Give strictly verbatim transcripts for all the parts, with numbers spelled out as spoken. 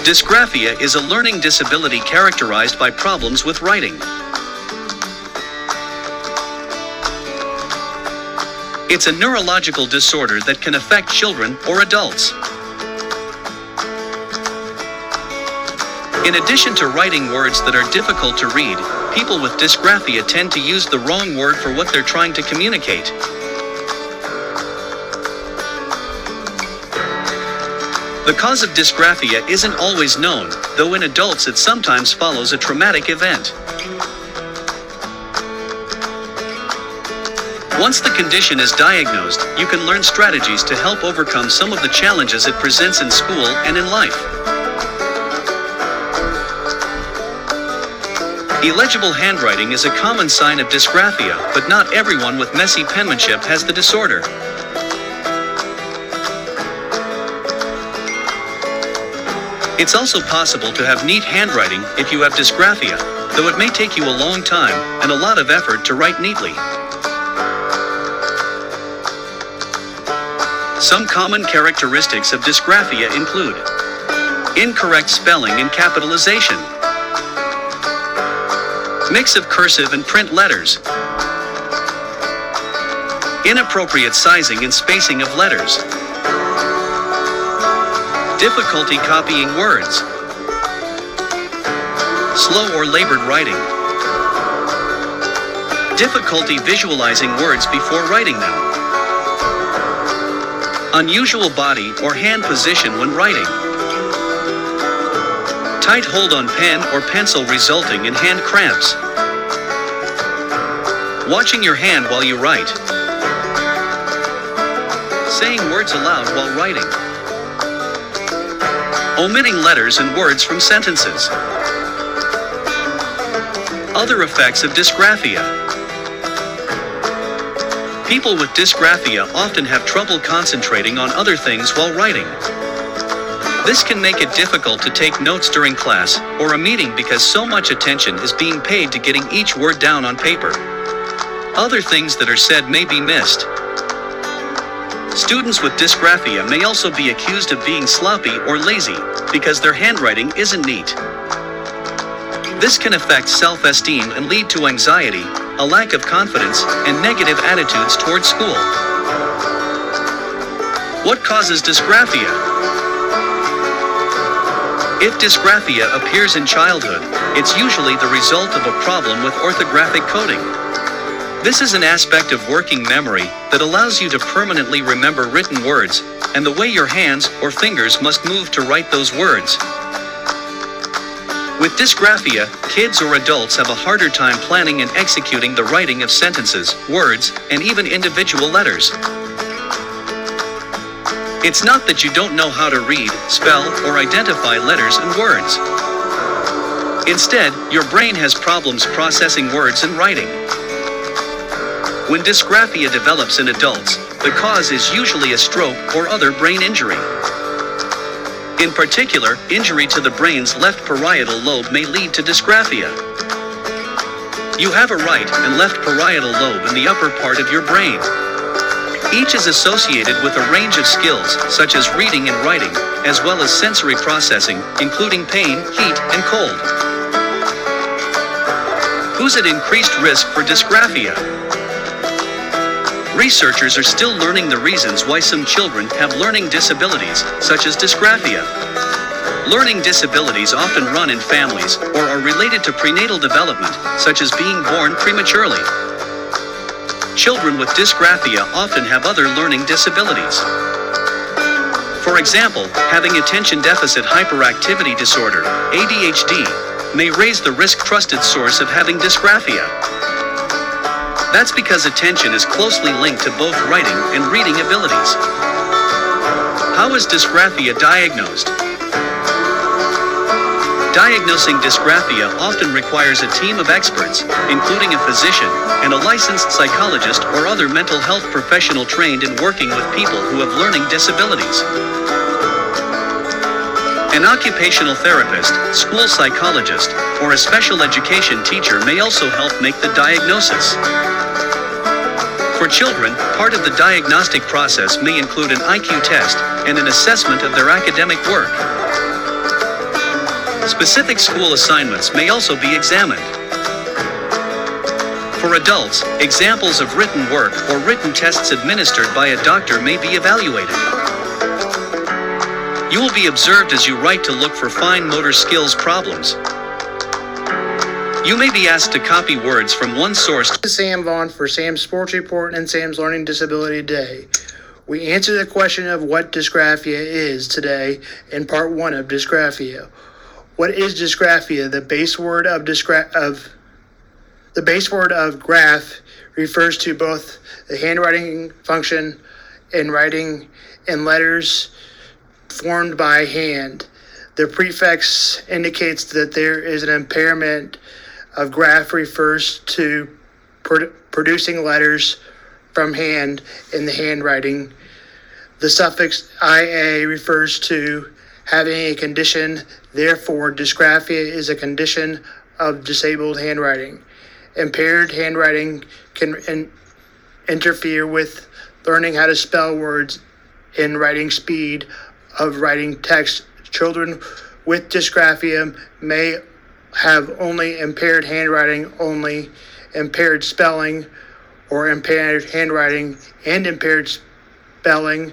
Dysgraphia is a learning disability characterized by problems with writing. It's a neurological disorder that can affect children or adults. In addition to writing words that are difficult to read, people with dysgraphia tend to use the wrong word for what they're trying to communicate. The cause of dysgraphia isn't always known, though in adults it sometimes follows a traumatic event. Once the condition is diagnosed, you can learn strategies to help overcome some of the challenges it presents in school and in life. Illegible handwriting is a common sign of dysgraphia, but not everyone with messy penmanship has the disorder. It's also possible to have neat handwriting if you have dysgraphia, though it may take you a long time and a lot of effort to write neatly. Some common characteristics of dysgraphia include incorrect spelling and capitalization, mix of cursive and print letters, inappropriate sizing and spacing of letters, difficulty copying words, slow or labored writing, difficulty visualizing words before writing them, unusual body or hand position when writing, tight hold on pen or pencil resulting in hand cramps, watching your hand while you write, saying words aloud while writing, omitting letters and words from sentences. Other effects of dysgraphia. People with dysgraphia often have trouble concentrating on other things while writing. This can make it difficult to take notes during class or a meeting because so much attention is being paid to getting each word down on paper. Other things that are said may be missed. Students with dysgraphia may also be accused of being sloppy or lazy because their handwriting isn't neat. This can affect self-esteem and lead to anxiety, a lack of confidence, and negative attitudes toward school. What causes dysgraphia? If dysgraphia appears in childhood, it's usually the result of a problem with orthographic coding. This is an aspect of working memory that allows you to permanently remember written words and the way your hands or fingers must move to write those words. With dysgraphia, kids or adults have a harder time planning and executing the writing of sentences, words, and even individual letters. It's not that you don't know how to read, spell, or identify letters and words. Instead, your brain has problems processing words and writing. When dysgraphia develops in adults, the cause is usually a stroke or other brain injury. In particular, injury to the brain's left parietal lobe may lead to dysgraphia. You have a right and left parietal lobe in the upper part of your brain. Each is associated with a range of skills, such as reading and writing, as well as sensory processing, including pain, heat, and cold. Who's at increased risk for dysgraphia? Researchers are still learning the reasons why some children have learning disabilities, such as dysgraphia. Learning disabilities often run in families or are related to prenatal development, such as being born prematurely. Children with dysgraphia often have other learning disabilities. For example, having attention deficit hyperactivity disorder, A D H D, may raise the risk-trusted source of having dysgraphia. That's because attention is closely linked to both writing and reading abilities. How is dysgraphia diagnosed? Diagnosing dysgraphia often requires a team of experts, including a physician and a licensed psychologist or other mental health professional trained in working with people who have learning disabilities. An occupational therapist, school psychologist, or a special education teacher may also help make the diagnosis. For children, part of the diagnostic process may include an I Q test and an assessment of their academic work. Specific school assignments may also be examined. For adults, examples of written work or written tests administered by a doctor may be evaluated. You will be observed as you write to look for fine motor skills problems. You may be asked to copy words from one source. This is Sam Vaughn for Sam's Sports Report and Sam's Learning Disability Day. We answered the question of what dysgraphia is today in part one of dysgraphia. What is dysgraphia? The base word of dysgra- of the base word of graph refers to both the handwriting function and writing in letters formed by hand. The prefix indicates that there is an impairment of graph refers to produ- producing letters from hand in the handwriting. The suffix I A refers to having a condition, therefore dysgraphia is a condition of disabled handwriting. Impaired handwriting can in- interfere with learning how to spell words and writing speed of writing text. Children with dysgraphia may have only impaired handwriting, only impaired spelling, or impaired handwriting and impaired spelling.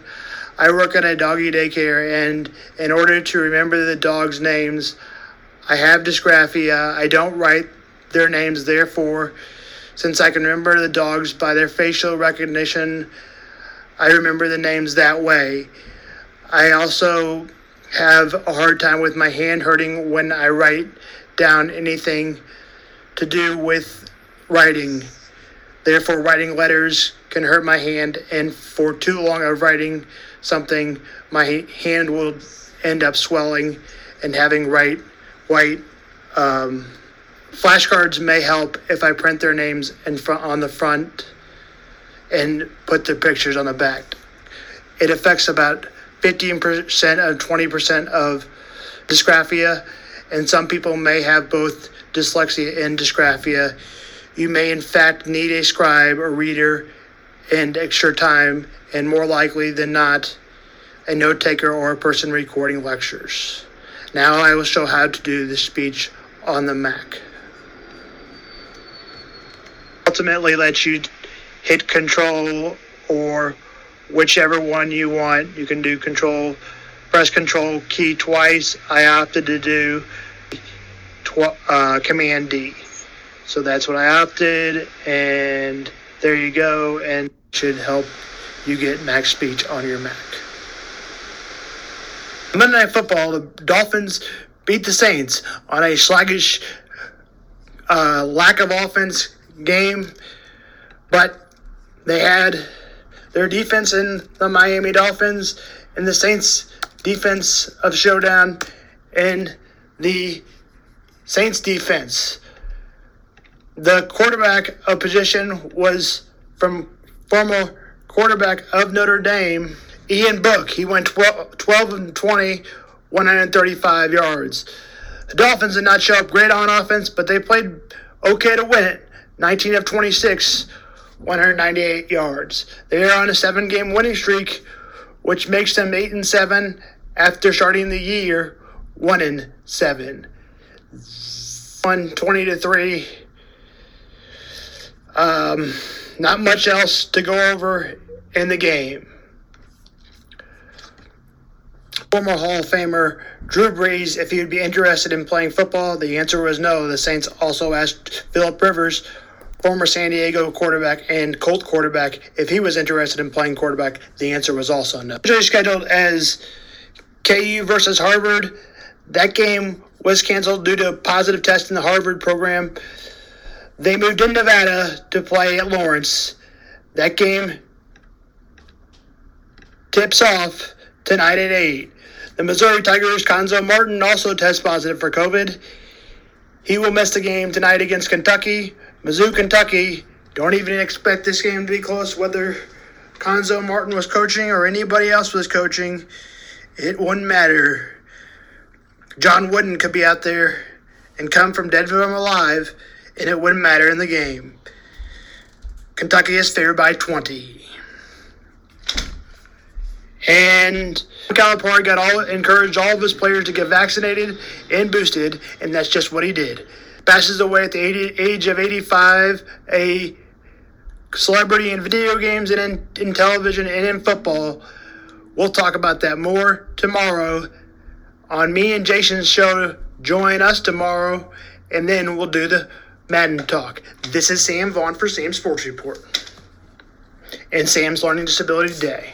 I work at a doggy daycare, and in order to remember the dogs' names, I have dysgraphia. I don't write their names, therefore, since I can remember the dogs by their facial recognition, I remember the names that way. I also have a hard time with my hand hurting when I write down anything to do with writing. Therefore, writing letters can hurt my hand, and for too long of writing something, my hand will end up swelling and having right, white. Um, flashcards may help if I print their names in front on the front and put their pictures on the back. It affects about fifteen percent of twenty percent of dysgraphia, and some people may have both dyslexia and dysgraphia. You may in fact need a scribe or reader and extra time, and more likely than not, a note taker or a person recording lectures. Now I will show how to do this speech on the Mac. Ultimately lets you hit control or whichever one you want. You can do control, press control key twice. I opted to do tw- uh, command D. So that's what I opted, and there you go, and should help you get Mac speech on your Mac. Monday Night Football, the Dolphins beat the Saints on a sluggish uh, lack of offense game, but they had their defense in the Miami Dolphins and the Saints defense of showdown and the Saints defense. The quarterback of position was from former quarterback of Notre Dame, Ian Book. He went twelve and twenty, one hundred thirty-five yards. The Dolphins did not show up great on offense, but they played okay to win it. nineteen of twenty-six, one hundred ninety-eight yards. They are on a seven-game winning streak, which makes them eight and seven after starting the year one and seven. One twenty to three. Um, not much else to go over in the game. Former Hall of Famer Drew Brees, if he would be interested in playing football, the answer was no. The Saints also asked Philip Rivers, former San Diego quarterback and Colt quarterback, if he was interested in playing quarterback. The answer was also no. Usually scheduled as K U versus Harvard. That game was canceled due to a positive test in the Harvard program. They moved to Nevada to play at Lawrence. That game tips off tonight at eight. The Missouri Tigers' Cuonzo Martin also tests positive for COVID. He will miss the game tonight against Kentucky. Mizzou, Kentucky, don't even expect this game to be close, whether Cuonzo Martin was coaching or anybody else was coaching. It wouldn't matter. John Wooden could be out there and come from dead from alive, and it wouldn't matter in the game. Kentucky is favored by twenty. And Calipari got all encouraged all of his players to get vaccinated and boosted, and that's just what he did. Passes away at the age of eighty-five, a celebrity in video games and in, in television and in football. We'll talk about that more tomorrow on me and Jason's show. Join us tomorrow, and then we'll do the Madden talk. This is Sam Vaughn for Sam's Sports Report and Sam's Learning Disability Day.